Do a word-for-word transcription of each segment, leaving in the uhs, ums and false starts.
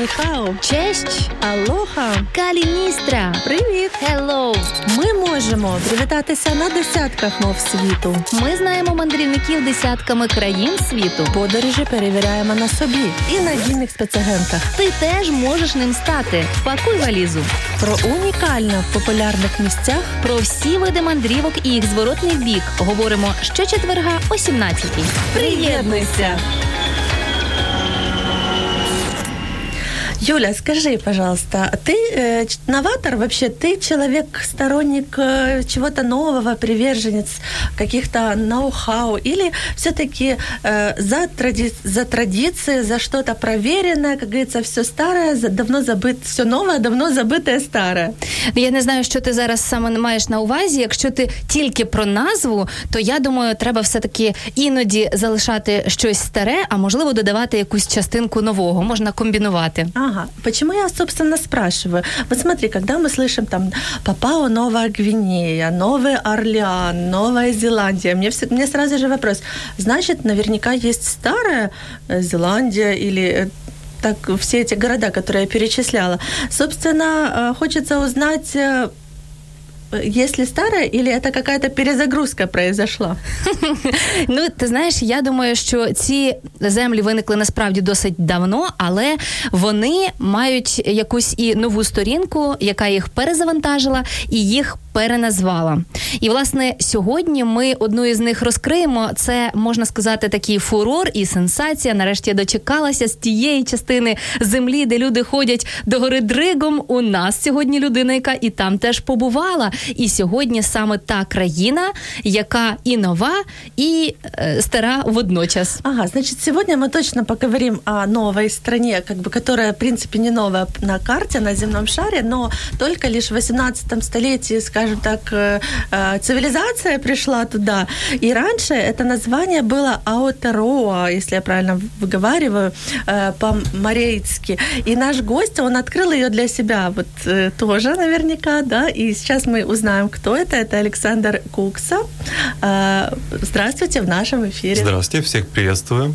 Ніхао, честь, алоха, каліністра, привіт, хеллоу. Ми можемо привітатися на десятках мов світу. Ми знаємо мандрівників десятками країн світу. Подорожі перевіряємо на собі і надійних спецагентах. Ти теж можеш ним стати. Пакуй валізу. Про унікально в популярних місцях, про всі види мандрівок і їх зворотний бік говоримо щочетверга о сімнадцятій. Приєднуйся! Юля, скажи, пожалуйста, ты э, новатор вообще? Ты человек, сторонник э, чего-то нового, приверженец каких-то ноу-хау? Или всё-таки э, за, тради... за традиции, за что-то проверенное, как говорится, всё старое, давно забыто, всё новое, давно забытое старое? Я не знаю, що ти зараз саме маєш на увазі. Якщо ти тільки про назву, то, я думаю, треба все-таки іноді залишати щось старе, а можливо додавати якусь частинку нового. Можна комбінувати. Ага. Почему я, собственно, спрашиваю? Вот смотри, когда мы слышим там Папуа, Новая Гвинея, Новый Орлеан, Новая Зеландия, мне, все, мне сразу же вопрос, значит, наверняка есть старая Зеландия или так, все эти города, которые я перечисляла. Собственно, хочется узнать... Если старая, или это какая-то перезагрузка произошла? Ну, ти знаєш, я думаю, що ці землі виникли насправді досить давно, але вони мають якусь і нову сторінку, яка їх перезавантажила і їх переназвала. І, власне, сьогодні ми одну із них розкриємо. Це, можна сказати, такий фурор і сенсація. Нарешті я дочекалася з тієї частини землі, де люди ходять до гори Дригом. У нас сьогодні людина, яка і там теж побувала. І сьогодні саме та країна, яка і нова, і э, стара водночас. Ага, значить, сьогодні ми точно поговоримо о новій країні, как бы, которая, в принципі, не нова на карті, на земному шарі, но тільки лише в вісімнадцятому столітті, скажем так, цивилизация пришла туда. И раньше это название было Аотеароа, если я правильно выговариваю, по-морейски. И наш гость, он открыл её для себя вот тоже наверняка, да, и сейчас мы узнаем, кто это. Это Александр Кукса. Здравствуйте в нашем эфире. Здравствуйте, всех приветствую.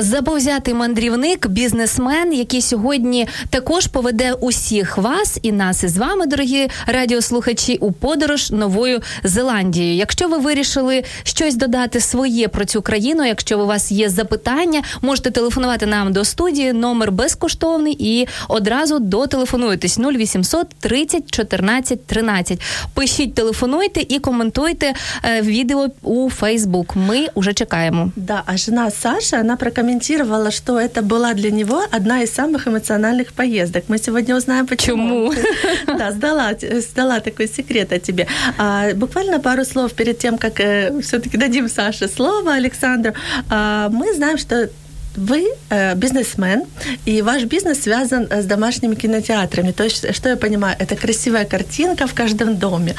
Заповзятий мандрівник, бізнесмен, який сьогодні також поведе усіх вас і нас із вами, дорогі радіослухачі, у подорож Новою Зеландією. Якщо ви вирішили щось додати своє про цю країну, якщо у вас є запитання, можете телефонувати нам до студії, номер безкоштовний, і одразу дотелефонуйтесь нуль вісімсот тридцять чотирнадцять тринадцять. Пишіть, телефонуйте і коментуйте е, відео у Фейсбук. Ми уже чекаємо. Да, а жена Саша, она прокомментировала, что это была для него одна из самых эмоциональных поездок. Мы сегодня узнаем, почему. Чему? Да, сдала, сдала такой секрет о тебе. А, буквально пару слов перед тем, как э, всё-таки дадим Саше слово, Александру. А, мы знаем, что вы э, бизнесмен, и ваш бизнес связан с домашними кинотеатрами. То есть, что я понимаю, это красивая картинка в каждом доме.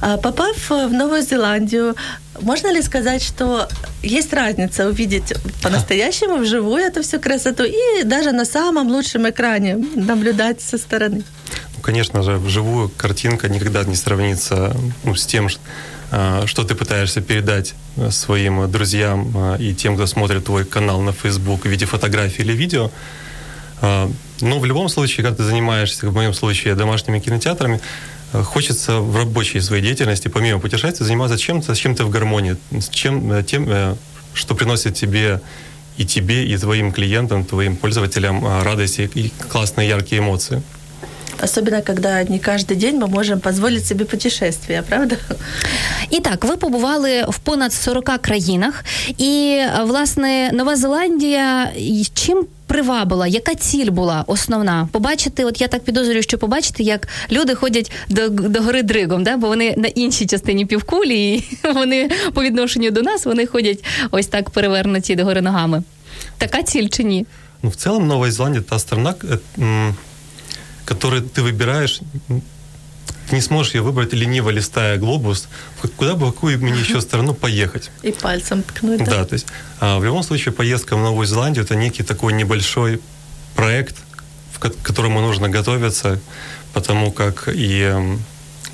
А, попав в Новую Зеландию, можно ли сказать, что есть разница увидеть по-настоящему, вживую эту всю красоту и даже на самом лучшем экране наблюдать со стороны? Ну, конечно же, вживую картинка никогда не сравнится, ну, с тем, что ты пытаешься передать своим друзьям и тем, кто смотрит твой канал на Facebook в виде фотографий или видео. Но в любом случае, как ты занимаешься, в моем случае, домашними кинотеатрами, хочется в рабочей своей деятельности, помимо путешествий, заниматься чем-то, с чем-то в гармонии, с чем, тем, что приносит тебе и тебе, и твоим клиентам, твоим пользователям радость и классные яркие эмоции. Особенно, когда не каждый день мы можем позволить себе путешествия, правда? І так, ви побували в понад сорока країнах. І, власне, Нова Зеландія чим привабила? Яка ціль була основна? Побачити, от я так підозрюю, що побачити, як люди ходять до, до гори Дригом, да? Бо вони на іншій частині півкулі, і вони по відношенню до нас, вони ходять ось так перевернуті до гори ногами. Така ціль чи ні? Ну, в целом Новая Зеландия — та страна, которую ты выбираешь, ты не сможешь ее выбрать, лениво листая глобус, куда бы, в какую мне еще страну поехать. И пальцем ткнуть. Да, то есть в любом случае поездка в Новую Зеландию — это некий такой небольшой проект, к которому нужно готовиться, потому как и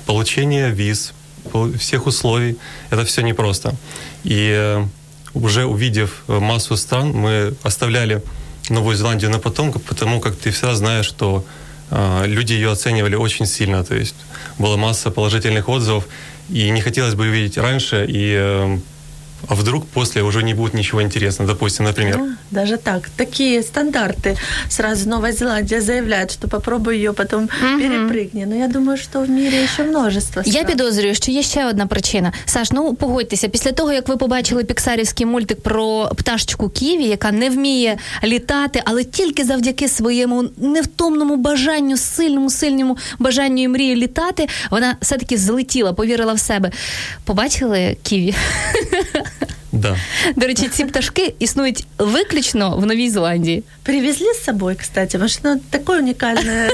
получение виз, всех условий, это все непросто. И уже увидев массу стран, мы оставляли Новую Зеландию на потом, потому как ты всегда знаешь, что э, люди ее оценивали очень сильно. То есть была масса положительных отзывов, и не хотелось бы увидеть раньше, и, э, а вдруг после уже не будет ничего интересного, допустим, например. А, даже так. Такие стандарты. Сразу Новая Зеландия заявляет, что попробуй ее, потом угу. перепрыгни. Но я думаю, що в мірі ще множество стран. Я підозрюю, що є ще одна причина. Саш, ну погодьтеся, після того, як ви побачили піксарівський мультик про пташечку Ківі, яка не вміє літати, але тільки завдяки своєму невтомному бажанню, сильному, сильному бажанню і мрії літати, вона все-таки злетіла, повірила в себе. Побачили Ківі? Да. До речі, ці пташки існують виключно в Новій Зеландії. Привезли з собою, кстати, потому что такое уникальное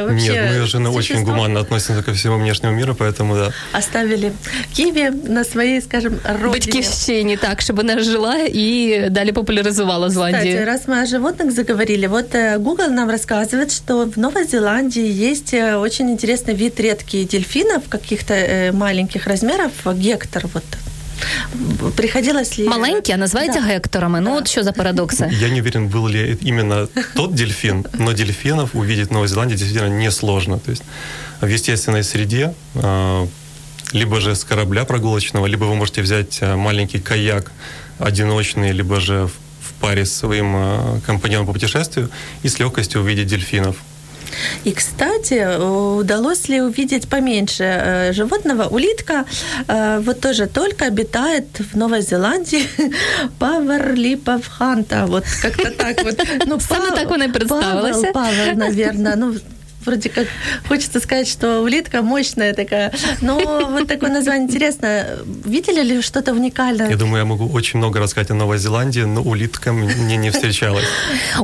вообще. Нет, мы уже очень гуманно относимся ко всему внешнему миру, поэтому да. Оставили Ківі на своей, скажем, родине. Батьківщині, так, чтобы она жила и далі популяризувала Зеландію. Кстати, раз мы о животных заговорили, вот Google нам рассказывает, что в Новой Зеландии есть очень интересный вид редких дельфинов каких-то маленьких размеров, гектор вот. Приходилось ли... Маленькие, а называете да. гекторами. Ну да. Вот что за парадоксы. Я не уверен, был ли именно тот дельфин, но дельфинов увидеть в Новой Зеландии действительно несложно. То есть в естественной среде, либо же с корабля прогулочного, либо вы можете взять маленький каяк одиночный, либо же в паре с своим компаньоном по путешествию и с легкостью увидеть дельфинов. И, кстати, удалось ли увидеть поменьше животного? Улитка вот тоже только обитает в Новой Зеландии. Паварли павханта. Вот как-то так вот. Ну, Саме так вона і представилася. Павар, наверное. Ну, вроде как хочется сказать, что улитка мощная такая. Но вот такое название интересно. Видели ли что-то уникальное? Я думаю, я могу очень много рассказать о Новой Зеландии, но улитка мені не встречалась.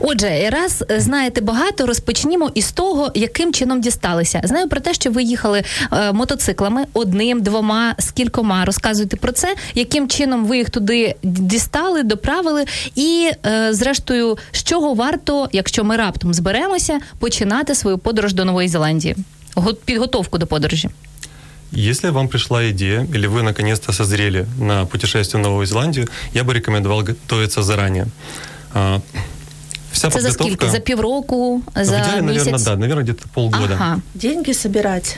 Отже, раз знаєте багато, розпочнімо із того, яким чином дісталися. Знаю про те, що ви їхали е, мотоциклами одним, двома, скількома. Розказуйте про це, яким чином ви їх туди дістали, доправили. І, е, зрештою, з чого варто, якщо ми раптом зберемося, починати свою подорож до Новой Зеландии, подготовку до подорожи. Если вам пришла идея, или вы наконец-то созрели на путешествие в Новую Зеландию, я бы рекомендовал готовиться заранее. Вся Это подготовка... за сколько? За півроку? За в идеале, месяц? Наверное, да, наверное, где-то полгода. Ага. Деньги собирать.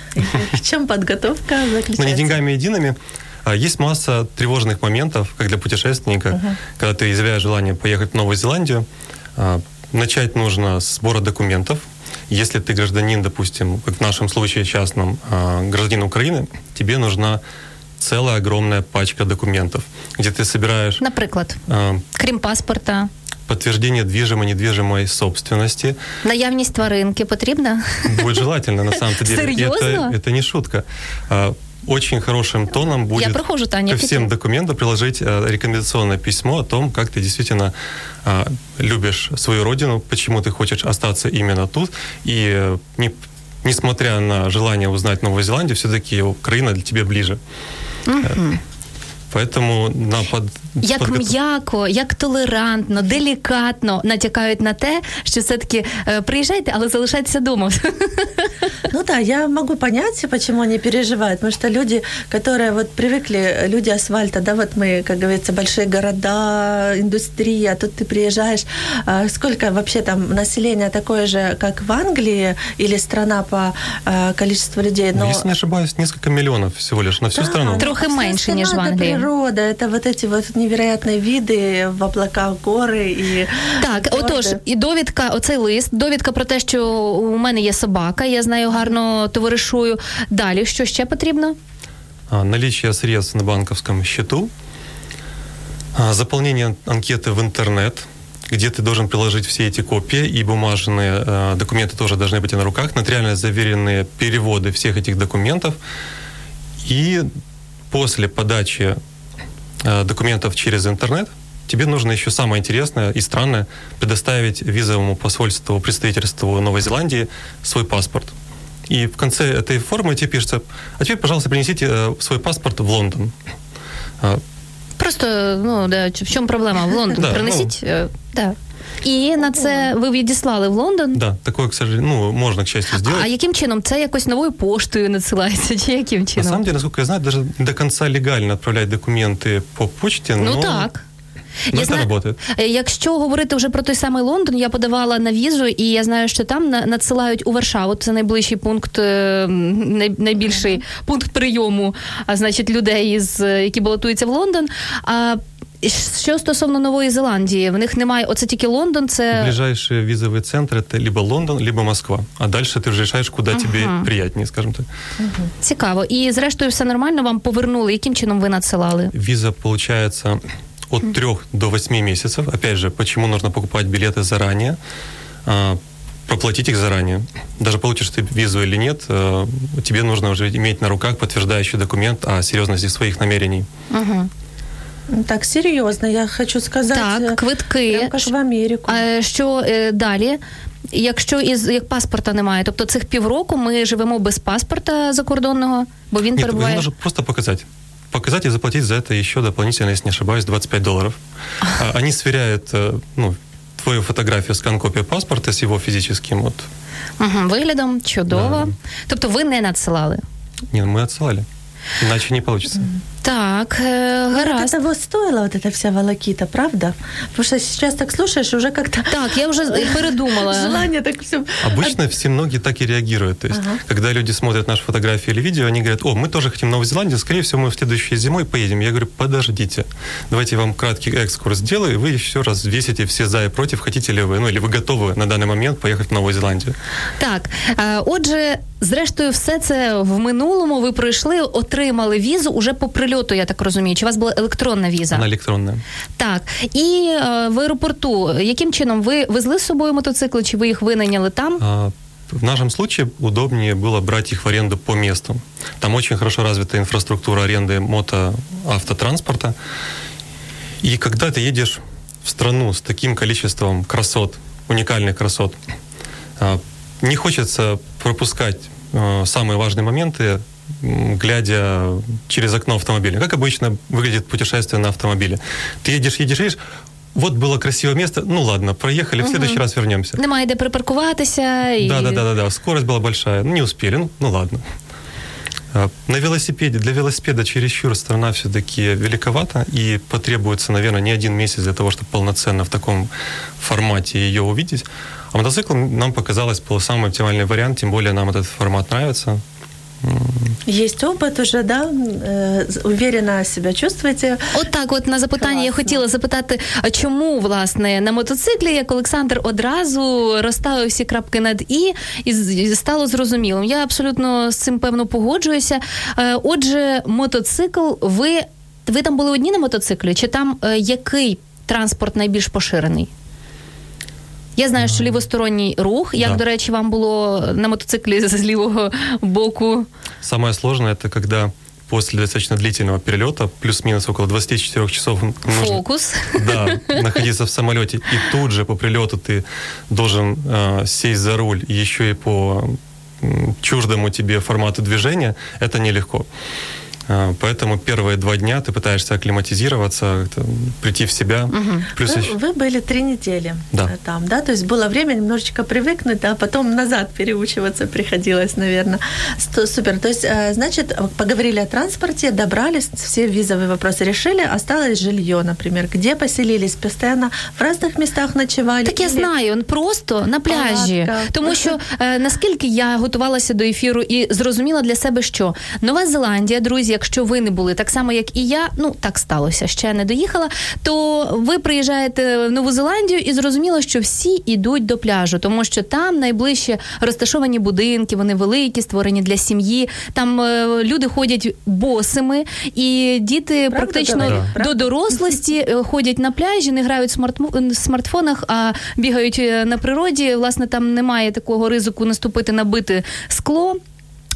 В чем подготовка заключается? Ну, не деньгами едиными. Есть масса тревожных моментов, как для путешественника, когда ты изъявляешь желание поехать в Новую Зеландию. Начать нужно с сбора документов. Если ты гражданин, допустим, как в нашем случае частном, гражданин Украины, тебе нужна целая огромная пачка документов, где ты собираешь... Например, э, крім паспорта. Подтверждение движимой и недвижимой собственности. Наявність тваринки потрібна? Будет желательно, на самом-то деле. Серьезно? Это, это не шутка. Очень хорошим тоном будет прохожу, Таня, ко всем документам приложить э, рекомендационное письмо о том, как ты действительно э, любишь свою родину, почему ты хочешь остаться именно тут. И э, не, несмотря на желание узнать Новую Зеландию, все-таки Украина для тебя ближе. Mm-hmm. Поэтому на под... Як подготов... м'яко, як толерантно, делікатно натякають на те, що все-таки э, приїжджайте, але залишайтеся дома. Ну да, я могу понять, почему они переживают, потому что люди, которые вот привыкли, люди асфальта, да, вот мы, как говорится, большие города, индустрия, тут ты приезжаешь, э, сколько вообще там населения такое же, как в Англии, или страна по э, количеству людей, но... Если не ошибаюсь, несколько миллионов всего лишь на всю да, страну. Трохи меньше, ніж в Англії. Природа, это вот эти вот невероятные виды в облаках, горы і так, горы. Отож, і довідка, оцей лист, довідка про те, що у мене є собака, я з нею гарно товаришую. Далі, що ще потрібно? Наличие средств на банковском счету, заполнение анкеты в интернет, где ты должен приложить все эти копии, и бумажные документы тоже должны быть на руках, нотариально заверенные переводы всех этих документов, и после подачи э, документов через интернет тебе нужно еще самое интересное и странное предоставить визовому посольству, представительству Новой Зеландии свой паспорт. И в конце этой формы тебе пишется: а теперь, пожалуйста, принесите свой паспорт в Лондон. Просто, ну, да, в чому проблема? В Лондон да, принесіть. Ну, да. І на це ви відіслали в Лондон? Так, да, такое, к сожалению, ну, можна, к счастью, зробити. А яким чином? Це якось новою поштою надсилається? Чи яким чином? На самом деле, наскільки я знаю, даже до кінця легально відправляють документи по почті. Ну, но... так. Я знаю, якщо говорити вже про той самий Лондон, я подавала на візу, і я знаю, що там надсилають у Варшаву. Це найближчий пункт, найбільший пункт прийому, а значить, людей, які балотуються в Лондон. А що стосовно Нової Зеландії? В них немає, оце тільки Лондон, це... Ближайший візовий центр – це либо Лондон, либо Москва. А далі ти вже рішаєш, куди ага. тобі приємніше, скажімо так. Ага. Цікаво. І зрештою все нормально, вам повернули. Яким чином ви надсилали? Віза, виходить... от трех до восьми месяцев. Опять же, почему нужно покупать билеты заранее? Проплатить их заранее. Даже получишь ты визу или нет, тебе нужно уже иметь на руках подтверждающий документ о серьезности своих намерений. Угу. Так, серьезно, я хочу сказать. Так, квитки. Прям как в Америку. А, що далі? Якщо із як паспорта немає, тобто цих півроку ми живемо без паспорта закордонного, бо він перебуває... Ні, він може просто показати. показать и заплатить за это еще дополнительно, если не ошибаюсь, двадцать пять долларов. Они сверяют, ну, твою фотографию с скан-копией паспорта с его физическим вот... Угу, виглядом, чудово. Да. Тобто ви не надсилали? Ні, ми надсилали. Иначе не получится. Так, э, гораздо. Это того стоило, вот эта вся волокита, правда? Потому что сейчас так слушаешь, уже как-то... Так, я уже передумала. Желание так все... Обычно а... все многие так и реагируют. То есть, ага. когда люди смотрят наши фотографии или видео, они говорят: о, мы тоже хотим в Новую Зеландию, скорее всего, мы в следующей зимой поедем. Я говорю: подождите, давайте я вам краткий экскурс сделаю, и вы еще раз взвесите все за и против, хотите ли вы, ну, или вы готовы на данный момент поехать в Новую Зеландию. Так, э, отже, зрештою, все це в минулому, ви пройшли, отримали візу уже по прильоту, я так розумію. Чи у вас була електронна віза? Вона електронна. Так. І е, в аеропорту, яким чином? Ви везли з собою мотоцикли, чи ви їх винайняли там? А, в нашому випадку удобніше було брати їх в оренду по місту. Там дуже хорошо розвита інфраструктура оренди мото-автотранспорта. І коли ти їдеш в страну з таким количеством красот, унікальних красот, не хочеться пропускати самые важные моменты, глядя через окно автомобиля. Как обычно выглядит путешествие на автомобиле. Ты едешь, едешь, едешь, вот было красивое место, ну ладно, проехали, в следующий угу. раз вернемся. Немає де припаркуватися. И... Да, да, да, да, да, скорость была большая, ну не успели, ну, ну ладно. На велосипеде, для велосипеда чересчур страна все-таки великовата, и потребуется, наверное, не один месяц для того, чтобы полноценно в таком формате ее увидеть. А мотоцикл нам показалось был самый оптимальный вариант, тем более нам этот формат нравится. Есть опыт уже, да? Уверенно себя чувствуєте? От так от на запитання класно. Я хотіла запитати, а чому, власне, на мотоциклі, як Олександр одразу розставив всі крапки над «і» і стало зрозумілим. Я абсолютно з цим, певно, погоджуюся. Отже, мотоцикл, ви, ви там були одні на мотоциклі? Чи там який транспорт найбільш поширений? Я знаю, що лівосторонній рух. Як, да. до речі, вам було на мотоциклі з лівого боку? Самое сложное, это когда после достаточно длительного перелета, плюс-минус около двадцать четыре часов... Фокус. Нужно, да, находиться в самолете. И тут же по прилету ты должен э, сесть за руль еще и по чуждому тебе формату движения. Это нелегко. Поэтому первые два дня ты пытаешься акклиматизироваться, прийти в себя. Угу. Плюс... Вы, вы были три недели да. там, да? То есть было время немножечко привыкнуть, а потом назад переучиваться приходилось, наверное. Супер. То есть, значит, поговорили о транспорте, добрались, все визовые вопросы решили, осталось жилье, например. Где поселились постоянно? В разных местах ночевали? Так я или... знаю, просто на пляжі. Палатка. Тому що, наскільки я готувалася до ефіру і зрозуміла для себе, що Нова Зеландія, друзі, якщо ви не були, так само, як і я, ну, так сталося, ще не доїхала, то ви приїжджаєте в Нову Зеландію і зрозуміло, що всі йдуть до пляжу, тому що там найближче розташовані будинки, вони великі, створені для сім'ї, там е, люди ходять босими, і діти правда, практично да. до дорослості ходять на пляжі, не грають в смартф... смартфонах, а бігають на природі, власне, там немає такого ризику наступити на бите скло.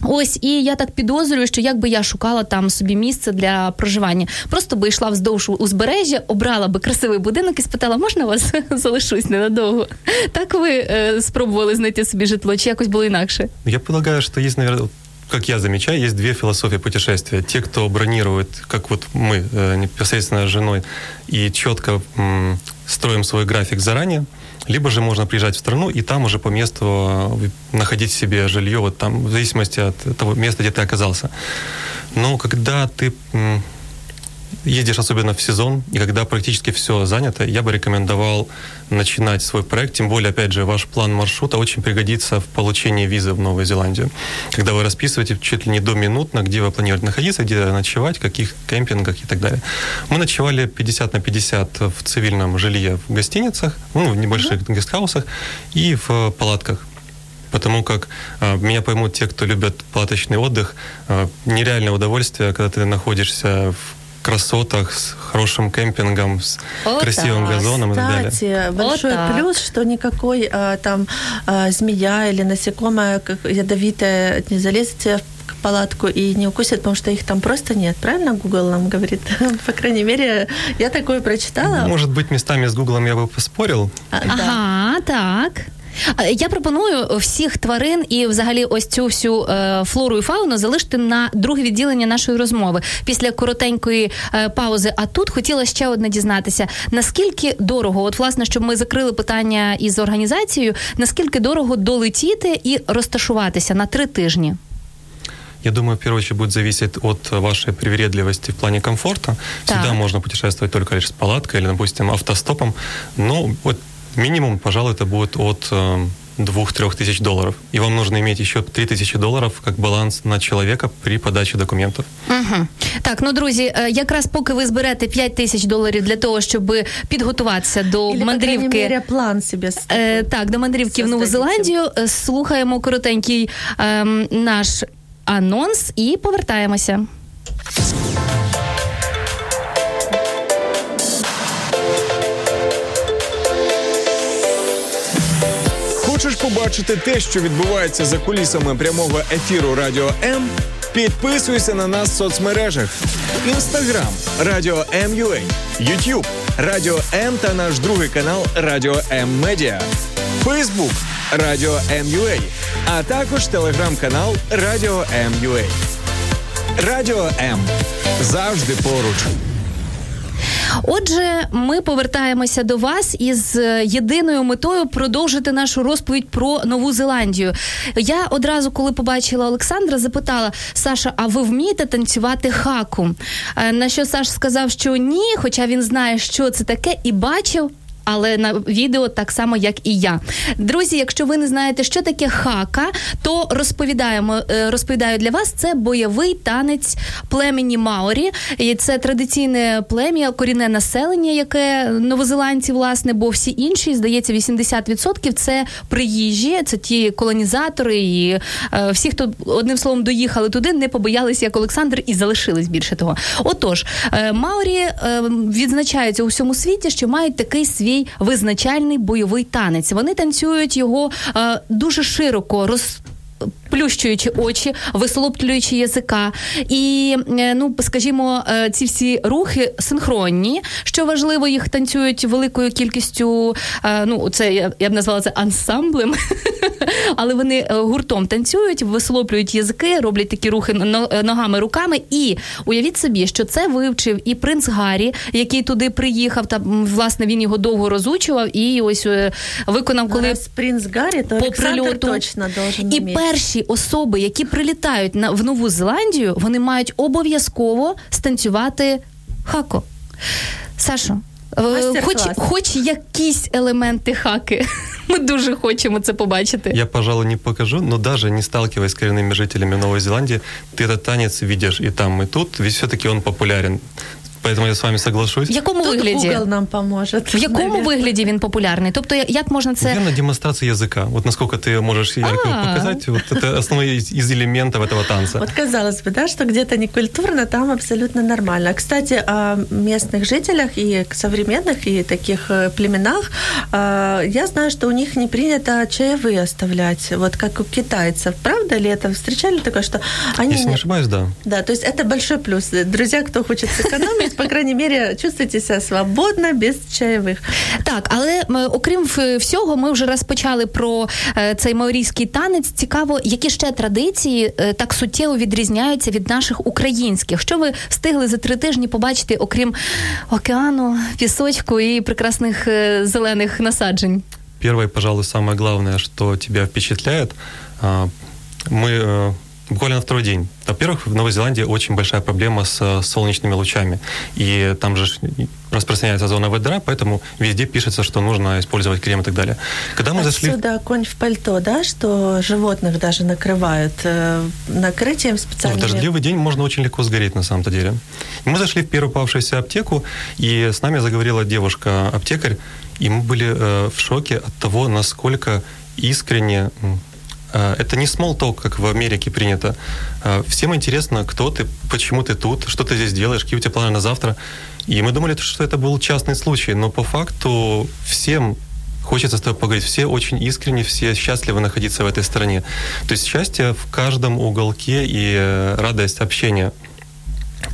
Ось, і я так підозрюю, що якби я шукала там собі місце для проживання, просто би йшла вздовж узбережжя, обрала би красивий будинок і спитала, можна вас залишусь ненадовго? Так ви е, спробували знайти собі житло, чи якось було інакше? Я полагаю, що є, наверное, как я замечаю, есть две философии путешествия. Те, кто бронирует, как вот мы, непосредственно с женой, и четко м, строим свой график заранее, либо же можно приезжать в страну и там уже по месту находить себе жилье, вот там, в зависимости от того места, где ты оказался. Но когда ты м, ездишь особенно в сезон, и когда практически все занято, я бы рекомендовал начинать свой проект. Тем более, опять же, ваш план маршрута очень пригодится в получении визы в Новую Зеландию. Когда вы расписываете чуть ли не доминутно, где вы планируете находиться, где ночевать, в каких кемпингах и так далее. Мы ночевали пятьдесят на пятьдесят в цивильном жилье в гостиницах, ну, в небольших mm-hmm. гестхаусах и в палатках. Потому как э, меня поймут те, кто любят палаточный отдых. Э, нереальное удовольствие, когда ты находишься в красотах, с хорошим кемпингом, с О, красивым да. газоном Кстати, и так далее. Большой О, плюс, что никакой а, там а, змея или насекомое ядовитое не залезет в палатку и не укусит, потому что их там просто нет. Правильно Google нам говорит? По крайней мере, я такое прочитала. Может быть, местами с Google я бы поспорил. А, да. Ага, так. Я пропоную всіх тварин і взагалі ось цю всю е, флору і фауну залишити на друге відділення нашої розмови. Після коротенької е, паузи. А тут хотіла ще одне дізнатися. Наскільки дорого, от власне, щоб ми закрили питання із організацією, наскільки дорого долетіти і розташуватися на три тижні? Я думаю, в первую очередь будет зависеть от вашей привередливости в плане комфорта. Всегда так. можно путешествовать только лишь с палаткой или, допустим, автостопом. Ну, вот минимум, пожалуй, это будет от э, двух-трех тысяч долларов. И вам нужно иметь еще три тисячі доларів як баланс на чоловіка при подачі документів. Угу. Так, ну, друзі, якраз поки ви зберете п'ять тисяч доларів для того, щоб підготуватися до Или, мандрівки... По крайній мере, план себе ставити. Так, до мандрівки в Нову Зеландію. Слухаємо коротенький е, наш анонс і повертаємося. Хочеш побачити те, що відбувається за кулісами прямого ефіру Радіо М? Підписуйся на нас в соцмережах. Інстаграм – Радіо М Ю Ей, Ютуб – Радіо М та наш другий канал Радіо М Медіа, Фейсбук – Радіо М Ю Ей, а також телеграм-канал Радіо М Ю Ей. Радіо М. Завжди поруч. Отже, ми повертаємося до вас із єдиною метою продовжити нашу розповідь про Нову Зеландію. Я одразу, коли побачила Олександра, запитала: Саша, а ви вмієте танцювати хаку? На що Саш сказав, що ні, хоча він знає, що це таке, і бачив, але на відео так само, як і я. Друзі, якщо ви не знаєте, що таке хака, то розповідаємо, розповідаю для вас, це бойовий танець племені Маорі. І це традиційне плем'я, корінне населення, яке новозеландці, власне, бо всі інші, здається, вісімдесят відсотків це приїжджі, це ті колонізатори і е, всі, хто, одним словом, доїхали туди, не побоялися, як Олександр, і залишились більше того. Отож, е, Маорі е, відзначаються у всьому світі, що мають такий свій визначальний бойовий танець. Вони танцюють його е, дуже широко, розплющуючи очі, висолоплюючи язика. І, е, ну, скажімо, е, ці всі рухи синхронні, що важливо, їх танцюють великою кількістю, е, ну, це, я, я б назвала це ансамблем, але вони гуртом танцюють, висолоплюють язики, роблять такі рухи ногами, руками. І уявіть собі, що це вивчив і принц Гаррі, який туди приїхав, та, власне, він його довго розучував і ось виконав, коли... Раз принц Гаррі, то Олександр точно должен вміти. І вміти. Перші особи, які прилітають на, в Нову Зеландію, вони мають обов'язково станцювати хако. Сашо, Хоч, хоч якісь елементи хаки. Ми дуже хочемо це побачити. Я, пожалуй, не покажу, но даже не сталкиваясь с коренными жителями Новой Зеландии, ты этот танец видишь и там, и тут, ведь все-таки он популярен. Поэтому я з вами соглашусь. В якому Тут вигляді? Google нам поможет. В якому наверное. вигляді він популярний? Тобто, як можна це... Наверное, демонстрація язика. Вот насколько ты можешь ярко показати, вот это основной из элементов этого танца. Вот казалось бы, да, что где-то не культурно, там абсолютно нормально. Кстати, о местных жителях и современных, и таких племенах, я знаю, что у них не принято чаевые оставлять, вот как у китайцев. Правда ли это? Встречали такое, что они... Если не ошибаюсь, да. Да, то есть это большой плюс. Друзья, кто хочет сэкономить, по крайней мере, чувствуйте себя свободно, без чаєвих. Так, але окрім всього, ми вже розпочали про цей маорійський танець. Цікаво, які ще традиції так суттєво відрізняються від наших українських? Що ви встигли за три тижні побачити, окрім океану, пісочку і прекрасних зелених насаджень? Первое, пожалуй, самое главное, что тебя впечатляет, мы... Буквально на второй день. Во-первых, в Новой Зеландии очень большая проблема с солнечными лучами. И там же распространяется зона вет-дра, поэтому везде пишется, что нужно использовать крем и так далее. Когда мы зашли... Отсюда конь в пальто, да, что животных даже накрывают накрытием специальным. В дождливый день можно очень легко сгореть на самом-то деле. Мы зашли в первую попавшуюся аптеку, и с нами заговорила девушка-аптекарь, и мы были в шоке от того, насколько искренне... Это не small talk, как в Америке принято. Всем интересно, кто ты, почему ты тут, что ты здесь делаешь, какие у тебя планы на завтра. И мы думали, что это был частный случай, но по факту всем хочется с тобой поговорить. Все очень искренне, все счастливы находиться в этой стране. То есть счастье в каждом уголке и радость общения.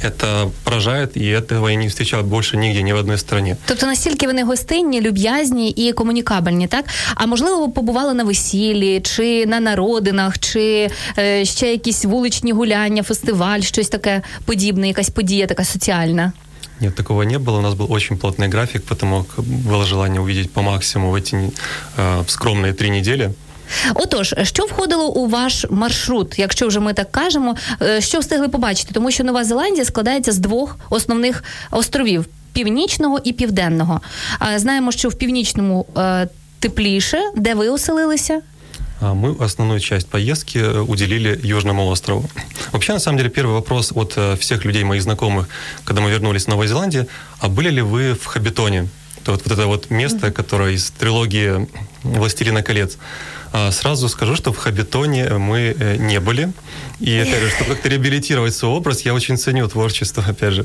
Это поражает, и этого я не встречала больше нигде, ни в одной стране. Тобто настільки вони гостинні, люб'язні і комунікабельні, так? А можливо, ви побували на весіллі, чи на народинах, чи е, ще якісь вуличні гуляння, фестиваль, щось таке подібне, якась подія така соціальна? Нет, такого не было. У нас был очень плотный график, потому было желание увидеть по максимуму в эти э, скромные три недели. Отож, що входило у ваш маршрут, якщо вже ми так кажемо, що встигли побачити? Тому що Нова Зеландія складається з двох основних островів – північного і південного. Знаємо, що в північному тепліше. Де ви оселилися? Мы основную часть поездки уделили Южному острову. Вообще, на самом деле, первый вопрос от всех людей, моих знакомых, когда мы вернулись в Новую Зеландию, а были ли вы в Хоббитоне? Вот, вот это вот место, которое из трилогии «Властелина колец». Сразу скажу, что в Хоббитоне мы не были. И, опять же, чтобы как-то реабилитировать свой образ, я очень ценю творчество, опять же.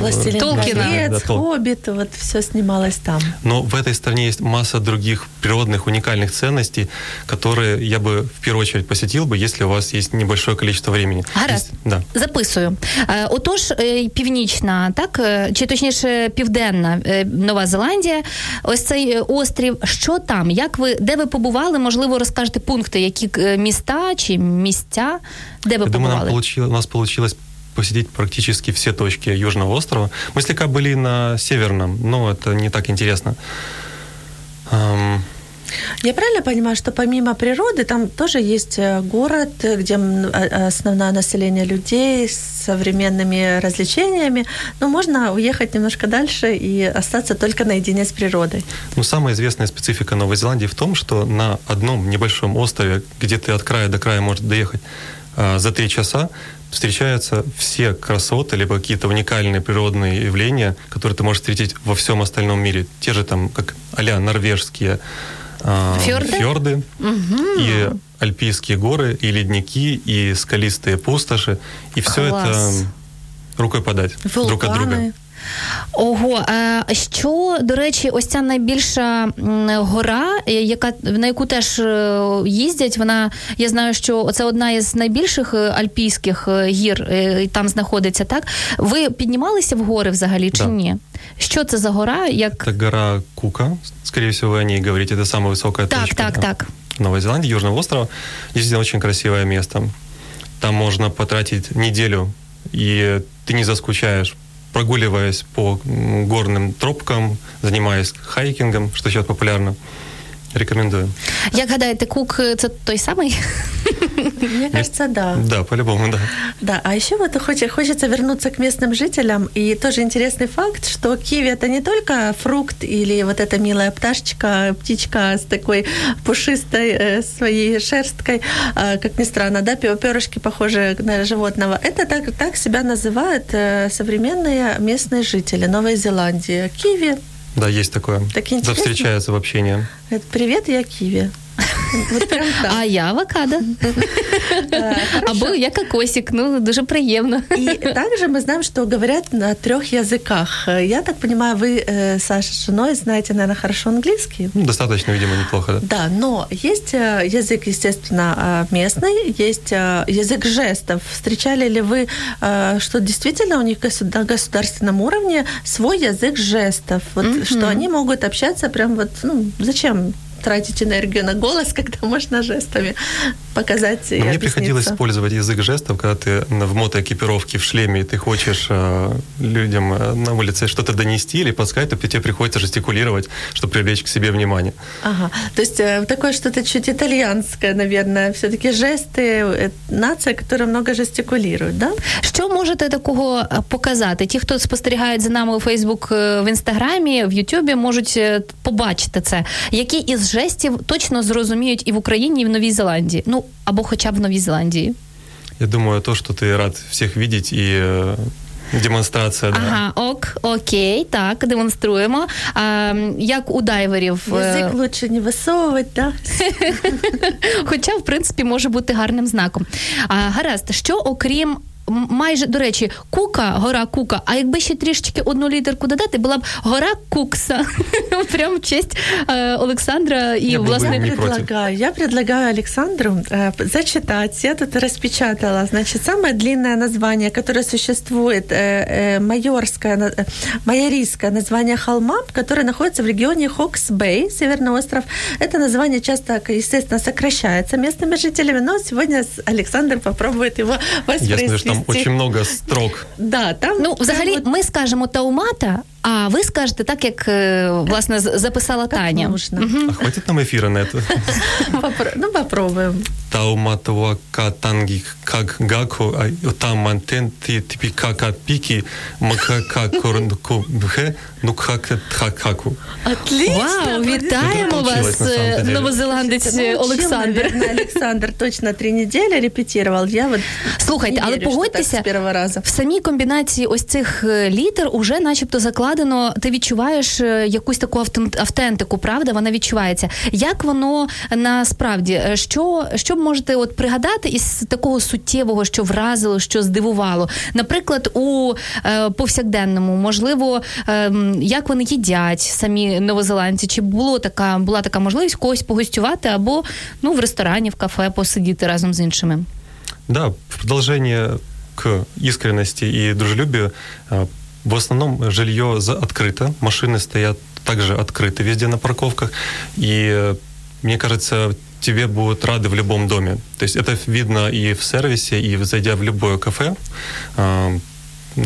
«Властелин колец», «Хоббит», вот все снималось там. Но в этой стране есть масса других природных, уникальных ценностей, которые я бы, в первую очередь, посетил бы, если у вас есть небольшое количество времени. Гаразд, да. Записую. Отож, північна, так? Чи, точніше, південна Нова Зеландія. Ось цей острів. Що там? Як ви, де ви побували? Можливо, розкажете пункти, які міста чи місця, де ви я побували? Думаю, получилось, у нас получилось посетить практически все точки Южного острова. Мы слегка были на Северном, но это не так интересно. Um... Я правильно понимаю, что помимо природы, там тоже есть город, где основное население людей с современными развлечениями, но можно уехать немножко дальше и остаться только наедине с природой? Ну, самая известная специфика Новой Зеландии в том, что на одном небольшом острове, где ты от края до края можешь доехать за три часа, встречаются все красоты, либо какие-то уникальные природные явления, которые ты можешь встретить во всем остальном мире. Те же там, как а-ля норвежские Фьорды, Фьорды угу. и альпийские горы, и ледники, и скалистые пустоши. И все Класс. Это рукой подать Вулканы. Друг от друга. Ого, що, до речі, ось ця найбільша гора, яка, на яку теж їздять, вона, я знаю, що це одна із найбільших альпійських гір, там знаходиться, так? Ви піднімалися в гори взагалі, чи да. ні? Що це за гора? Як... Це гора Кука, скоріше всього, ви о ній говорите, це найвисока точка. Так, так, так. Нової Зеландії, Южного острова. Здесь очень красивое место. Там можна потратити неделю, і ти не заскучаєш. Прогуливаясь по горным тропкам, занимаясь хайкингом, что сейчас популярно, рекомендую. Як гадаєте, Кук – це той самий? Мне кажется, да. Да, по-любому, да. Да, а еще вот хочется вернуться к местным жителям. И тоже интересный факт, что киви – это не только фрукт или вот эта милая пташечка, птичка с такой пушистой своей шерсткой, как ни странно, да, перышки похожи на животного. Это так, так себя называют современные местные жители Новой Зеландии. Киви. Да, есть такое. Так интересно. Да, встречается в общении. Привет, я киви. Вот прям так. А я авокадо. Або я кокосик. Ну, дуже приємно. І також ми знаємо, що говорять на трьох язиках. Я так понимаю, ви, Саша, с женой знаете, наверное, хорошо английский? Достаточно, видимо, неплохо, да? Да, но есть язык, естественно, местный, есть язык жестов. Встречали ли вы, что действительно у них на государственном уровне свой язык жестов? Вот, mm-hmm. Что они могут общаться прям вот, ну, зачем тратить энергию на голос, когда можно жестами показать и мне приходилось использовать язык жестов, когда ты в мотоэкипировке, в шлеме, и ты хочешь э, людям на улице что-то донести или подсказать, то тебе приходится жестикулировать, чтобы привлечь к себе внимание. Ага. То есть э, такое что-то чуть итальянское, наверное. Все-таки жесты, нация, которая много жестикулирует, да? Що можете такого показати? Ті, хто спостерігають за нами у Фейсбук, в Інстаграмі, в Ютубі, можуть побачити це. Які із жестів точно зрозуміють і в Україні, і в Новій Зеландії? Ну, або хоча б в Новій Зеландії. Я думаю, то, що ти рад всіх бачить і демонстрація. Да. Ага, ок, окей, так, демонструємо. А, як у дайверів. Язик лучше не висовувати, так? Хоча, в принципі, може бути гарним знаком. А, гаразд, що окрім майже, до речі, Кука, гора Кука, а якби ще трішечки одну літерку додати, була б гора Кукса. Прям в честь э, Олександра і я власне предлагаю. Я предлагаю Александру э, зачитать. Я тут распечатала, значит, самое длинное название, которое существует, э, э, майорское, э, майорийское название холма, которое находится в регионе Хокс-Бэй, Северный остров. Это название часто, естественно, сокращается местными жителями, но сегодня Александр попробует его воспроизвести. Там очень много строк. Да, там, ну, взагалі, там, ми скажемо «таумата», а ви скажете так, як, власне, записала Таня. Угу. А хватить нам ефіра на це? Ну, попробуємо. Тауматуака тангік как гаку, тамантенти типікака пікі, макака корнку бхе, нукака тхакаку. Отлично! Вау, вітаємо вас, новозеландець Олександр. Олександр точно три неділі репетував. Я вот слухайте, але погодьтеся, в самій комбінації ось цих літер уже начебто закладено. Ти відчуваєш якусь таку автентику, правда? Вона відчувається. Як воно насправді? Що, що можете от пригадати із такого суттєвого, що вразило, що здивувало? Наприклад, у е, повсякденному, можливо, е, як вони їдять самі новозеландці? Чи було така, була така можливість когось погостювати або, ну, в ресторані, в кафе посидіти разом з іншими? Да, в продовження к іскренності і дружелюбію в основном жилье открыто, машины стоят также открыты везде на парковках, и, мне кажется, тебе будут рады в любом доме. То есть это видно и в сервисе, и зайдя в любое кафе,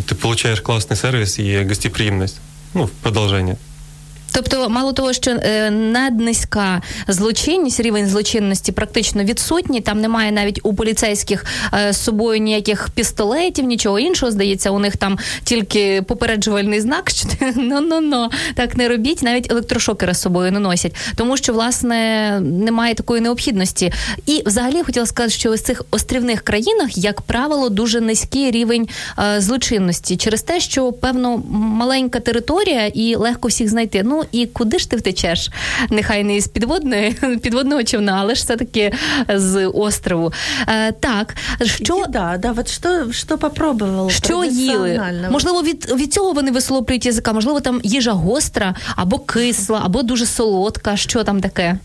ты получаешь классный сервис и гостеприимность, ну, в продолжение. Тобто, мало того, що е, наднизька злочинність, рівень злочинності практично відсутній, там немає навіть у поліцейських е, з собою ніяких пістолетів, нічого іншого, здається, у них там тільки попереджувальний знак, що ну-ну-ну, так не робіть, навіть електрошокери з собою не носять, тому що, власне, немає такої необхідності. І, взагалі, хотіла сказати, що у цих острівних країнах, як правило, дуже низький рівень е, злочинності, через те, що, певно, маленька територія і легко всіх знайти. Ну, і куди ж ти втечеш? Нехай не із підводної, підводного човна, але ж все-таки з острову. Е, так, що... Їда, да, от що, що попробували? Що їли? Можливо, від, від цього вони вислоплюють язика. Можливо, там їжа гостра, або кисла, або дуже солодка. Що там таке?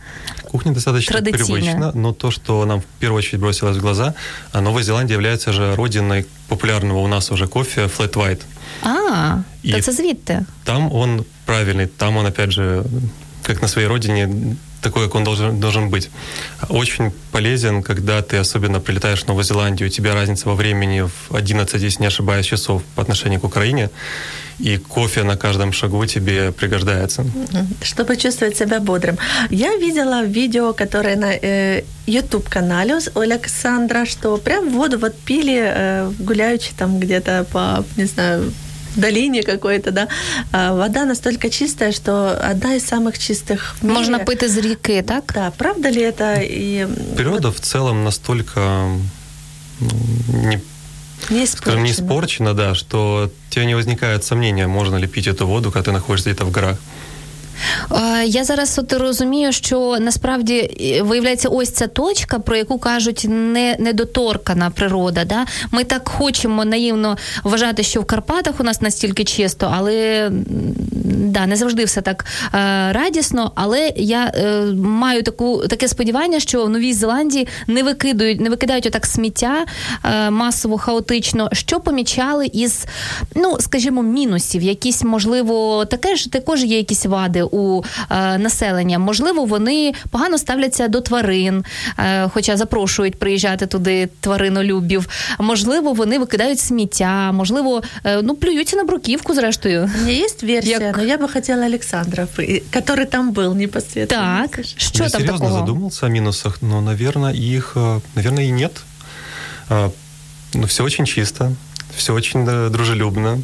Кухня достаточно привычна, но то, что нам в первую очередь бросилось в глаза, Новая Зеландия является же родиной популярного у нас уже кофе Flat White. А, то це звідти. Там он правильный, там он, опять же, как на своей родине, такой, как он должен, должен быть. Очень полезен, когда ты особенно прилетаешь в Новую Зеландию, у тебя разница во времени в одиннадцать, если не ошибаюсь, часов по отношению к Украине, и кофе на каждом шагу тебе пригождается. Чтобы чувствовать себя бодрым. Я видела видео, которое на э, YouTube-канале у Александра, что прям воду вот пили, э, гуляючи там где-то по, не знаю, долине какой-то, да. А вода настолько чистая, что одна из самых чистых в мире. Можно пить из реки, так? Да, правда ли это? И природа вот в целом настолько, ну, не, не испорчена. Скажем, не испорчена, да, что у тебя не возникает сомнения, можно ли пить эту воду, когда ты находишься где-то в горах. Я зараз от розумію, що насправді виявляється ось ця точка, про яку кажуть не, недоторкана природа. Да? Ми так хочемо наївно вважати, що в Карпатах у нас настільки чисто, але да, не завжди все так е, радісно. Але я е, маю таку, таке сподівання, що в Новій Зеландії не викидають, не викидають отак сміття е, масово, хаотично. Що помічали із, ну, скажімо, мінусів? Якісь, можливо, таке ж, також є якісь вади у е, населення. Можливо, вони погано ставляться до тварин, е, хоча запрошують приїжджати туди тваринолюбів. Можливо, вони викидають сміття, можливо, е, ну, плюються на бруківку, зрештою. У мене є версія, як... но я би хотіла Олександра, який там був непосредственно. Так, що там такого? Я серйозно задумався о мінусах, но, наверное, їх, наверное, і нет. Ну, все очень чисто, все очень дружелюбно.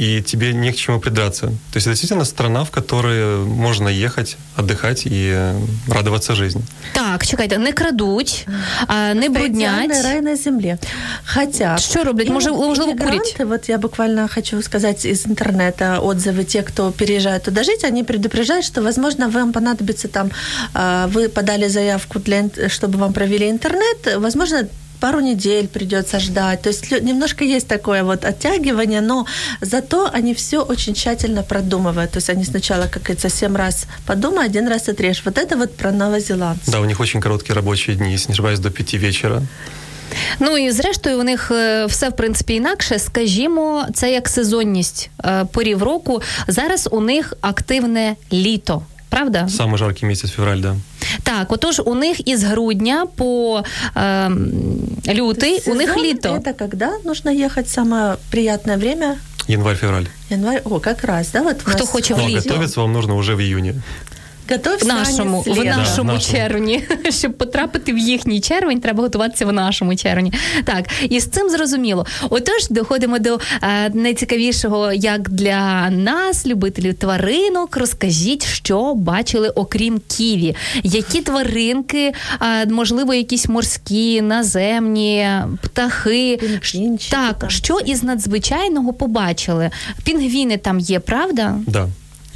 И тебе не к чему придраться. То есть, действительно, страна, в которой можно ехать, отдыхать и радоваться жизни. Так, чекайте, не крадуть, не бруднять. Це рай на землі. Хотя... Що роблять? Можливо, курять? Вот я буквально хочу сказать из интернета отзывы. Те, кто переезжает туда жить, они предупреждают, что, возможно, вам понадобится там... Вы подали заявку, для, чтобы вам провели интернет. Возможно, пару недель придется ждать. То есть немножко есть такое вот оттягивание, но зато они все очень тщательно продумывают. То есть они сначала, как говорится, семь раз подумай, один раз отрежь. Вот это вот про новозеландцев. Да, у них очень короткие рабочие дни, если не ошибаюсь, до пяти вечера. Ну і зрештою у них все, в принципі, інакше. Скажімо, це як сезонність порів року. Зараз у них активне літо. Правда? Самый жаркий месяц февраль, да. Так, отож у них із грудня по э, лютий у них літо. Это когда нужно ехать самое приятное время? Январь-февраль. Январь, о, как раз, да, вот. Кто хочет в літо. Готовиться вам нужно уже в июне. Готовься нашому, в нашому да, червні. Щоб потрапити в їхній червень, треба готуватися в нашому червні. Так, і з цим зрозуміло. Отож, доходимо до е, найцікавішого, як для нас, любителів тваринок. Розкажіть, що бачили, окрім ківі. Які тваринки, е, можливо, якісь морські, наземні, птахи. Пінгвінчики. Так, там. Що із надзвичайного побачили? Пінгвіни там є, правда? Так. Да.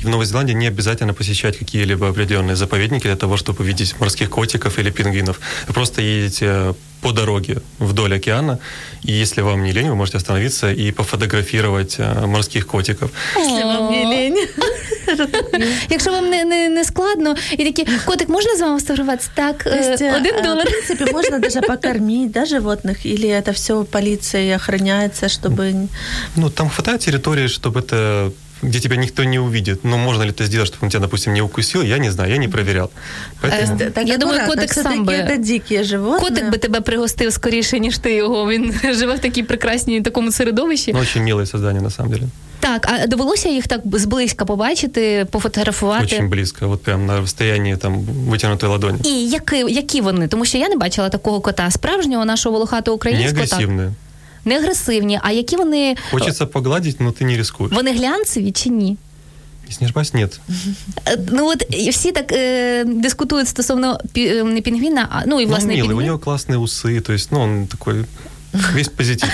В Новой Зеландии не обязательно посещать какие-либо определенные заповедники для того, чтобы увидеть морских котиков или пингвинов. Вы просто едете по дороге вдоль океана, и если вам не лень, вы можете остановиться и пофотографировать морских котиков. Если вам не лень. Якщо вам не, не, не складно, і такі, котик, можна з вами сфотографуватися? Так, один доллар. В принципе, можно даже покормить, да, животных, или это все полиция охраняется, чтобы... Ну, там хватает территории, чтобы это... где тебя никто не увидит. Но можно ли это сделать, чтобы он тебя, допустим, не укусил, я не знаю, я не проверял. Поэтому... Э, так, я думаю, котик сам би... Это дикие животные. Котик би тебе пригостив скоріше, ніж ти його. Він живе в такій прекрасній такому середовищі. Ну, очень милое создание, на самом деле. Так, а довелося їх так зблизька побачити, пофотографувати? Очень близько, от прямо на розстоянні там витягнутої ладоні. І які, які вони? Тому що я не бачила такого кота. Справжнього нашого волохатого українського. Не агресивний. Не агресивні, а які вони... Хочеться погладити, але ти не ризикуєш. Вони глянцеві чи ні? Якщо не ошибаюсь, ні. Ну от всі так е, дискутують стосовно пі, пінгвіна, а, ну і власне ну, милый, пінгвін. У нього класні уси, то есть, ну, він такий весь позитив.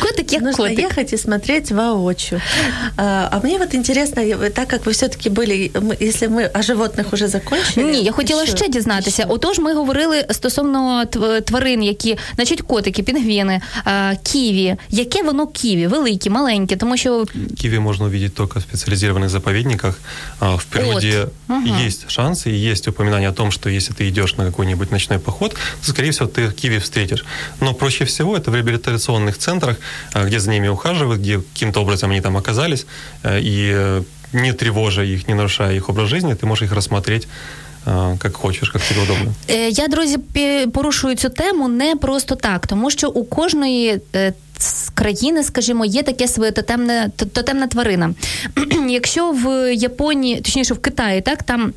Котик як нужно котик. Нужно ехать и смотреть воочию. А, а мне вот интересно, так как вы все-таки были, если мы о животных уже закончили... Ні, я хотіла ще, ще дізнатися. Ще. Отож, ми говорили стосовно тварин, які, значить, котики, пінгвіни, ківі. Яке воно ківі? Велике, маленьке, тому що... Ківі можна побачити тільки в спеціалізованих заповідниках. В природі угу. є шанси, і є упоминання о том, що якщо ти йдеш на який-небудь ночний поход, то, скоріше всього, ти ківі встретиш. Но проще всего это в реабилитационных центрах, где за ними ухаживают, где каким-то образом они там оказались, и не тревожа их, не нарушая их образ жизни, ты можешь их рассмотреть як хочеш, як тобі удобно. Я, друзі, порушую цю тему не просто так, тому що у кожної з країни, скажімо, є таке своє тотемне, тотемна тварина. Якщо в Японії, точніше в Китаї, так, там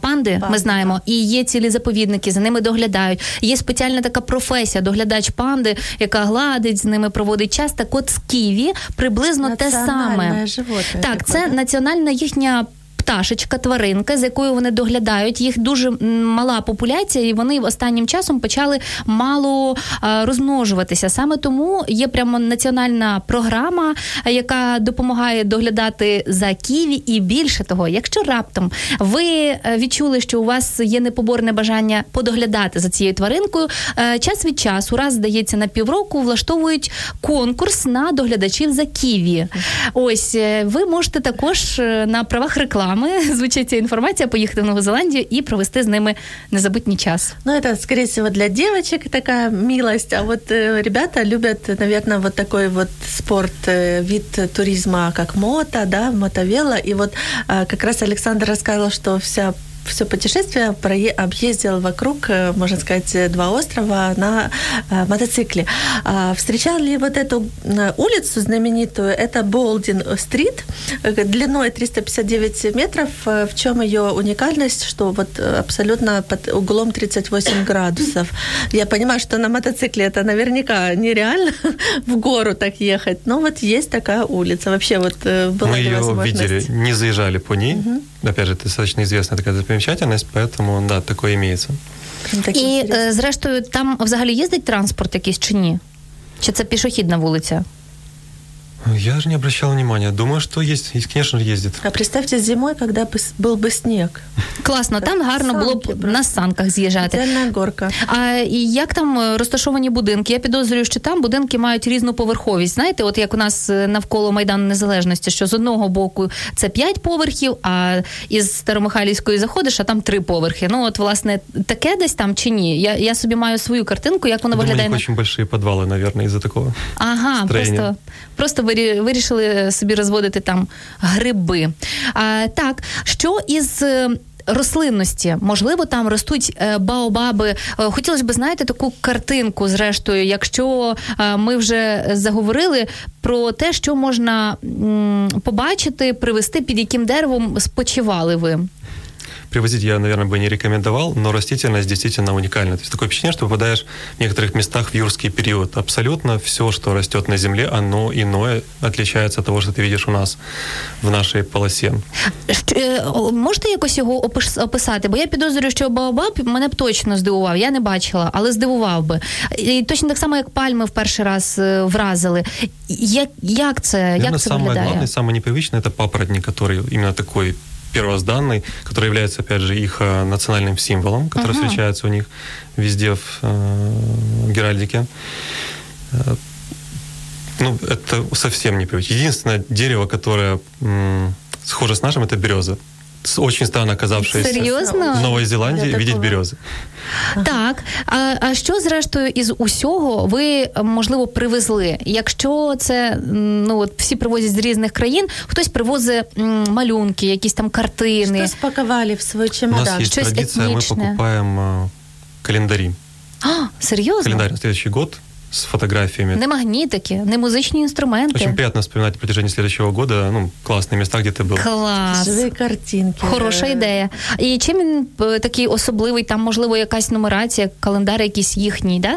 панди, ми знаємо, і є цілі заповідники, за ними доглядають. Є спеціальна така професія, доглядач панди, яка гладить, з ними проводить час. Так от з Ківі приблизно те саме. Животне, так, це національна їхня пташечка, тваринка, з якою вони доглядають. Їх дуже мала популяція, і вони останнім часом почали мало розмножуватися. Саме тому є прямо національна програма, яка допомагає доглядати за ківі. І більше того, якщо раптом ви відчули, що у вас є непоборне бажання подоглядати за цією тваринкою, час від часу, раз, здається, на півроку, влаштовують конкурс на доглядачів за ківі. Ось, ви можете також на правах реклами, звучит ця інформація, поїхати в Нову Зеландію і провести з ними незабутній час. Ну, это, скорее всего, для девочек такая милость, а вот э, ребята любят, наверное, вот такой вот спорт, э, вид туризма, как мото, да, мотовело, и вот э, как раз Александр рассказывал, что вся все путешествие объездил вокруг, можно сказать, два острова на мотоцикле. Встречали вот эту улицу знаменитую, это Болдуин-стрит, длиной триста пятьдесят девять метров, в чем ее уникальность, что вот абсолютно под углом тридцать восемь градусов. Я понимаю, что на мотоцикле это наверняка нереально в гору так ехать, но вот есть такая улица. Вообще вот была мы ее видели, не заезжали по ней. Угу. Опять же, это достаточно известная такая примечательность, поэтому, да, такое имеется. І, зрештою, там взагалі їздить транспорт якийсь чи ні? Чи це пішохідна вулиця? Я же не обращал внимания. Думаю, что есть, и, конечно же, ездит. А представьте зимой, когда бы был бы снег. Класно, там гарно було б на санках з'їжджати. Ідеальна горка. А як там розташовані будинки? Я підозрюю, що там будинки мають різну поверховість. Знаєте, от як у нас навколо Майдану Незалежності, що з одного боку це п'ять поверхів, а із Старомихайлівської заходиш, а там три поверхи. Ну, от, власне, таке десь там чи ні? Я, я собі маю свою картинку, як воно виглядає. У них дуже великі підвали, мабуть, із-за такого. Ага, просто, просто ви вирішили собі розводити там гриби. А, так, що із рослинності? Можливо, там ростуть баобаби. Хотілося б, знаєте, таку картинку, зрештою, якщо ми вже заговорили про те, що можна побачити, привезти, під яким деревом спочивали ви. Привозить я, наверное, бы не рекомендовал, но растительность действительно уникальна. То есть такое впечатление, что попадаешь в некоторых местах в юрский период. Абсолютно все, что растет на земле, оно иное, отличается от того, что ты видишь у нас в нашей полосе. Можете якось його описати? Бо я підозрюю, що баобаб мене б точно здивував. Я не бачила, але здивував би. І точно так само, як пальми в перший раз вразили. Як, як це, наверное, як це виглядає? Самое главное, самое непривычное – это папоротник, который именно такой первозданный, который является, опять же, их национальным символом, который uh-huh. встречается у них везде в э, геральдике. Ну, это совсем не привычно. Единственное дерево, которое м- схоже с нашим, это береза. Очень странно оказавшись Серйозно? В Новій Зеландії Я видіть берези. Так, а, а що, зрештою, із усього ви, можливо, привезли? Якщо це, ну, от всі привозять з різних країн, хтось привозить м, малюнки, якісь там картини. Щось пакували в свій чемодан. У нас є щось традиція, етнічне. Ми покупаємо календарі. А, серйозно? Календарі на следующий год. С фотографиями. Не магнитики, не музычные инструменты. Очень приятно вспоминать на протяжении следующего года, ну, классные места, где ты был. Класс. Живые картинки. Хороша ідея. І чим він такий особливий? Там, можливо, якась нумерація, календар якийсь їхній, да?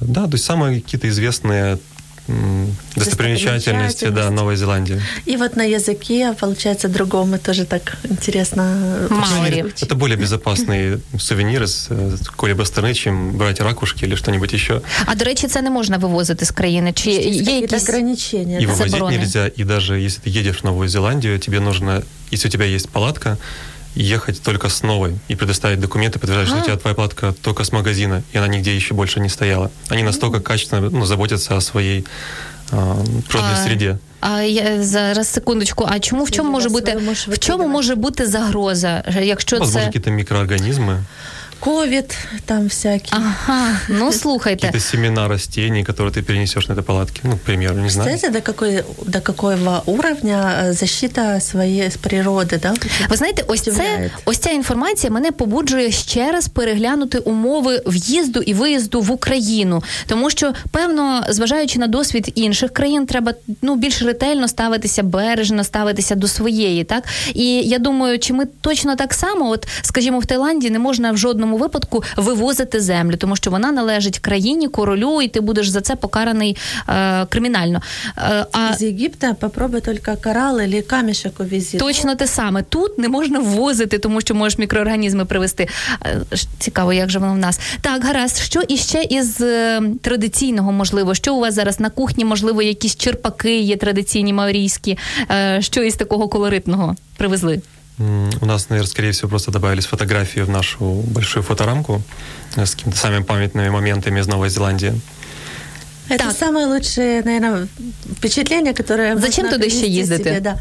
Да, то есть самые какие-то известные достопримечательности, да, Новой Зеландии. И вот на языке, получается, другом, и тоже так интересно. Маорі. Это более безопасные сувениры с какой-либо страны, чем брать ракушки или что-нибудь еще. А, до речі, це не можна вивозити з країни? Чи є якісь ограничення? І вивозити нельзя, і даже если ты едешь в Новую Зеландию, тебе нужно, если у тебя есть палатка, ехать только с новой и предоставить документы, подтверждающие, что у тебя твоя палатка только с магазина, и она нигде еще больше не стояла. Они настолько качественно, ну, заботятся о своей э, природной а, среде. А я зараз секундочку. А чому в чому може бути в чому може бути загроза, якщо це, може, якісь мікроорганізми? ковід, там всякі. Ага, ну слухайте. Какие-то семена растений, которые ты перенесешь на этой палатке, ну, к примеру, не знаю. Знаете, до, какой, до какого уровня защита своєї природи, да? Ви знаєте, ось, це, ось ця інформація мене побуджує ще раз переглянути умови в'їзду і виїзду в Україну, тому що, певно, зважаючи на досвід інших країн, треба, ну, більш ретельно ставитися, бережно ставитися до своєї, так? І я думаю, чи ми точно так само, от, скажімо, в Таїланді не можна в жодному випадку вивозити землю, тому що вона належить країні, королю, і ти будеш за це покараний е, кримінально. Е, а... З Єгипта попробуй тільки корал або камішок увезти. Точно те саме. Тут не можна ввозити, тому що можеш мікроорганізми привезти. Е, цікаво, як же воно в нас. Так, гаразд. Що іще із е, традиційного, можливо? Що у вас зараз на кухні, можливо, якісь черпаки є традиційні маорійські? Е, що із такого колоритного привезли? У нас, наверное, скорее всего, просто добавились фотографии в нашу большую фоторамку с какими-то самыми памятными моментами из Новой Зеландии. Это так. Самое лучшее, наверное, впечатление, которое можно Зачем туда еще ездить? Да.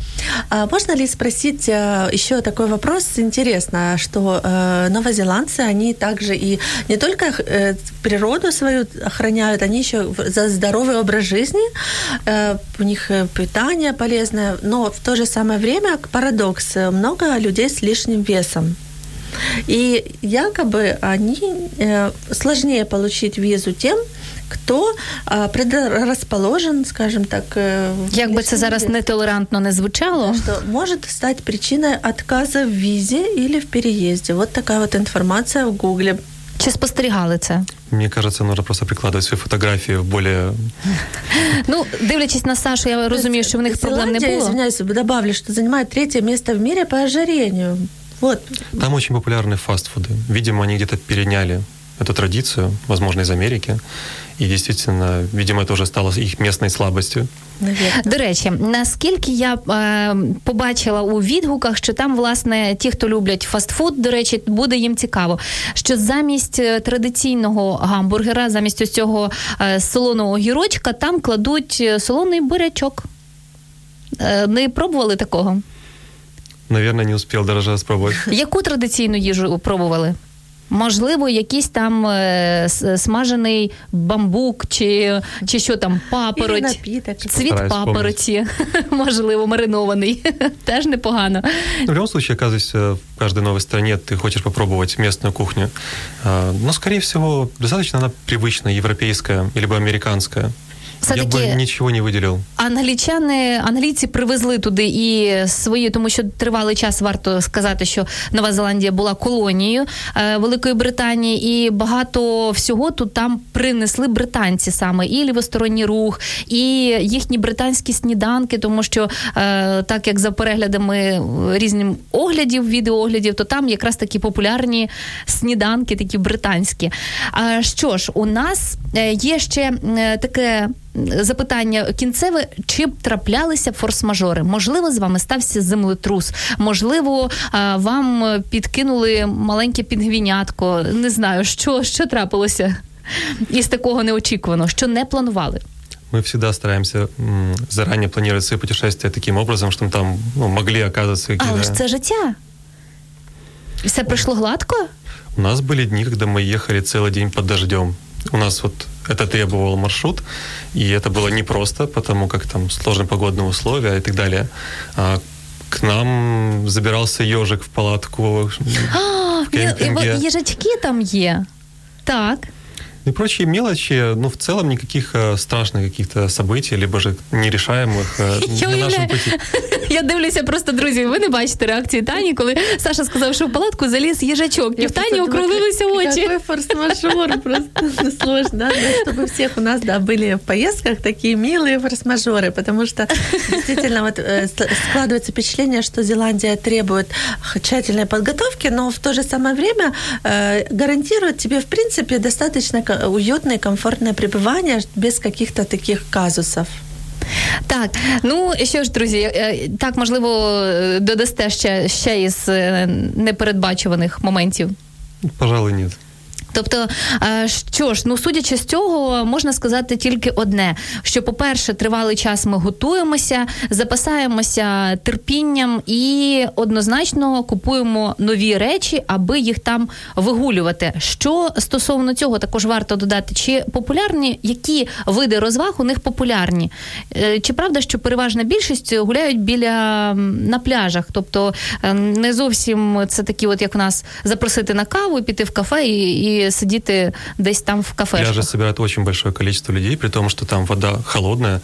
А можно ли спросить еще такой вопрос? Интересно, что э, новозеландцы, они также и не только э, природу свою охраняют, они еще за здоровый образ жизни, э, у них питание полезное, но в то же самое время парадокс, много людей с лишним весом. И якобы они э, сложнее получить визу тем, хто а, предрасположен, скажем так... Як би це зараз нетолерантно не звучало. Що може стати причиною відказу в візі або в переїзді. Ось така от інформація в Гуглі. Чи спостерігали це? Мені кажеться, нужно просто прикладати свої фотографії в более... Ну, дивлячись на Сашу, я розумію, що в них проблем не було. Зеландія, извиняюсь, добавлю, що займає третє місце в світі по ожиренню. Вот. Там очень популярны фастфуды. Видимо, они где-то переняли эту традицию, возможно, из Америки. І, дійсно, видимо, це вже стало їх місцевою слабкістю. До речі, наскільки я е, побачила у відгуках, що там, власне, ті, хто люблять фастфуд, до речі, буде їм цікаво, що замість традиційного гамбургера, замість ось цього е, солоного огірочка, там кладуть солоний бурячок. Е, не пробували такого? Наверно, не успів даже спробувати. Яку традиційну їжу пробували? Можливо, якийсь там е- смажений бамбук, чи, чи що там, папороть. Напіток, цвіт папороті, можливо, маринований. Теж непогано. Ну, в будь-якому випадку, оказується, в кожній новій країні ти хочеш спробувати місцеву кухню. Ну, скоріше всього, достатньо вона привична, європейська, або американська. Все-таки я би нічого не виділив. Англічани, англійці привезли туди і свої, тому що тривалий час варто сказати, що Нова Зеландія була колонією е, Великої Британії, і багато всього тут там принесли британці саме, і лівосторонній рух, і їхні британські сніданки, тому що е, так як за переглядами різним оглядів, відеооглядів, то там якраз такі популярні сніданки, такі британські. А що ж, у нас є ще таке запитання кінцеве, чи траплялися форс-мажори? Можливо, з вами стався землетрус? Можливо, вам підкинули маленьке пінгвінятко? Не знаю, що, що трапилося із такого неочікувано, що не планували? Мы всегда стараемся заранее планировать свои путешествия таким образом, чтобы там, ну, могли оказаться какие-то... Але ж це життя. Все пройшло гладко? У нас были дни, когда мы ехали целый день под дождем. У нас вот это требовал маршрут, и это было непросто, потому как там сложные погодные условия и так далее. А к нам забирался ежик в палатку, а, в кемпинге. Ежачки там є. Так. И прочие мелочи, ну, в целом никаких страшных каких-то событий, либо же нерешаемых на нашем пути. Я дивлюся просто, друзі, ви не бачите реакції Тані, коли Саша сказав, що в палатку заліз їжачок. І в Тані округлилися очі. Який форс-мажор, просто сложно. Щоб у всіх у нас були в поїздках такі милі форс-мажори, тому що, дійсно, складається впечатлення, що Зеландія требує тщательної підготовки, але в то же саме время гарантує тобі, в принципі, достатньо уютное, комфортное пребывание без каких-то таких казусов. Так, ну що ж, друзі, так, можливо, додасте ще, ще із непередбачуваних моментів? Пожалуй, ні. Тобто, що ж, ну, судячи з цього, можна сказати тільки одне, що, по-перше, тривалий час ми готуємося, запасаємося терпінням і однозначно купуємо нові речі, аби їх там вигулювати. Що стосовно цього також варто додати, чи популярні, які види розваг у них популярні? Чи правда, що переважна більшість гуляють біля, на пляжах? Тобто, не зовсім це такі, от як у нас, запросити на каву, піти в кафе і, і сидіти десь там в кафешках. Пляжи собирают очень большое количество людей, при том, что там вода холодная,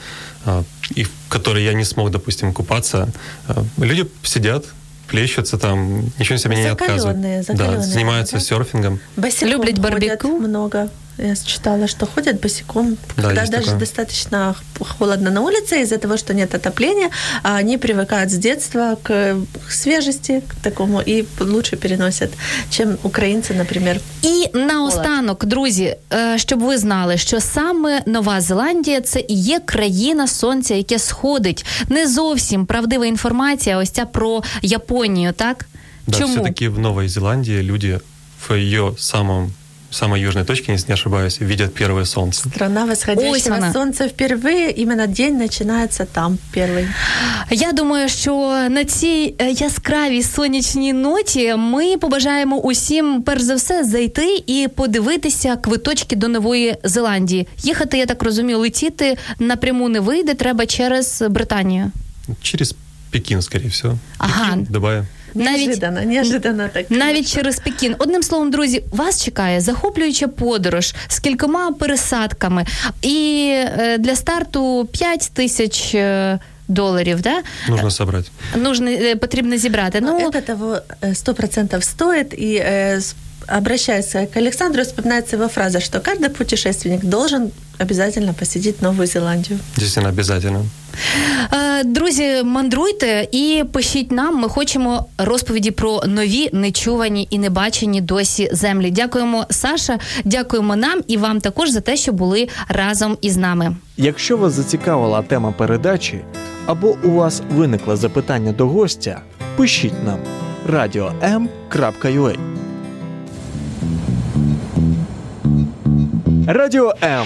и в которой я не смог, допустим, купаться. Люди сидят, плещутся там, ничего себе не отказывают. Да, занимаются да? серфингом. Босиком люблять барбекю много. Я читала, что ходят босиком, да, когда даже такое. Достаточно холодно на улице, из-за того, что нет отопления, они привыкают с детства к свежести, к такому, и лучше переносят, чем украинцы, например. І наостанок, друзі, щоб ви знали, що саме Нова Зеландія – це і є країна сонця, яке сходить. Не зовсім правдива інформація, ось ця про Японію, так? Да, чому? Все-таки в Новій Зеландії люди в її самому в самой южной точке, если не ошибаюсь, видят первое солнце. Страна восходящего солнца впервые, именно день начинается там первый. Я думаю, що на цій яскравій сонячній ноті ми побажаємо усім, перш за все, зайти і подивитися квиточки до Нової Зеландії. Їхати, я так розумію, летіти напряму не вийде, треба через Британію. Через Пекін, скоріше всього. Ага. Дубай. Неожиданно, навіть, неожиданно так. Навіть через Пекін. Одним словом, друзі, вас чекає захоплююча подорож з кількома пересадками. І е, для старту п'ять тисяч е, долларов, да? Нужно собрать. Нужно, потрібно зібрати. Ну, это того сто процентов стоит, и э, обращаясь к Александру, вспоминается его фраза, что каждый путешественник должен обязательно посетить Новую Зеландию. Действительно, обязательно. Друзі, мандруйте і пишіть нам. Ми хочемо розповіді про нові, нечувані і небачені досі землі. Дякуємо, Саша, дякуємо нам і вам також за те, що були разом із нами. Якщо вас зацікавила тема передачі або у вас виникло запитання до гостя, пишіть нам радіо ем крапка ю а. Радіо М.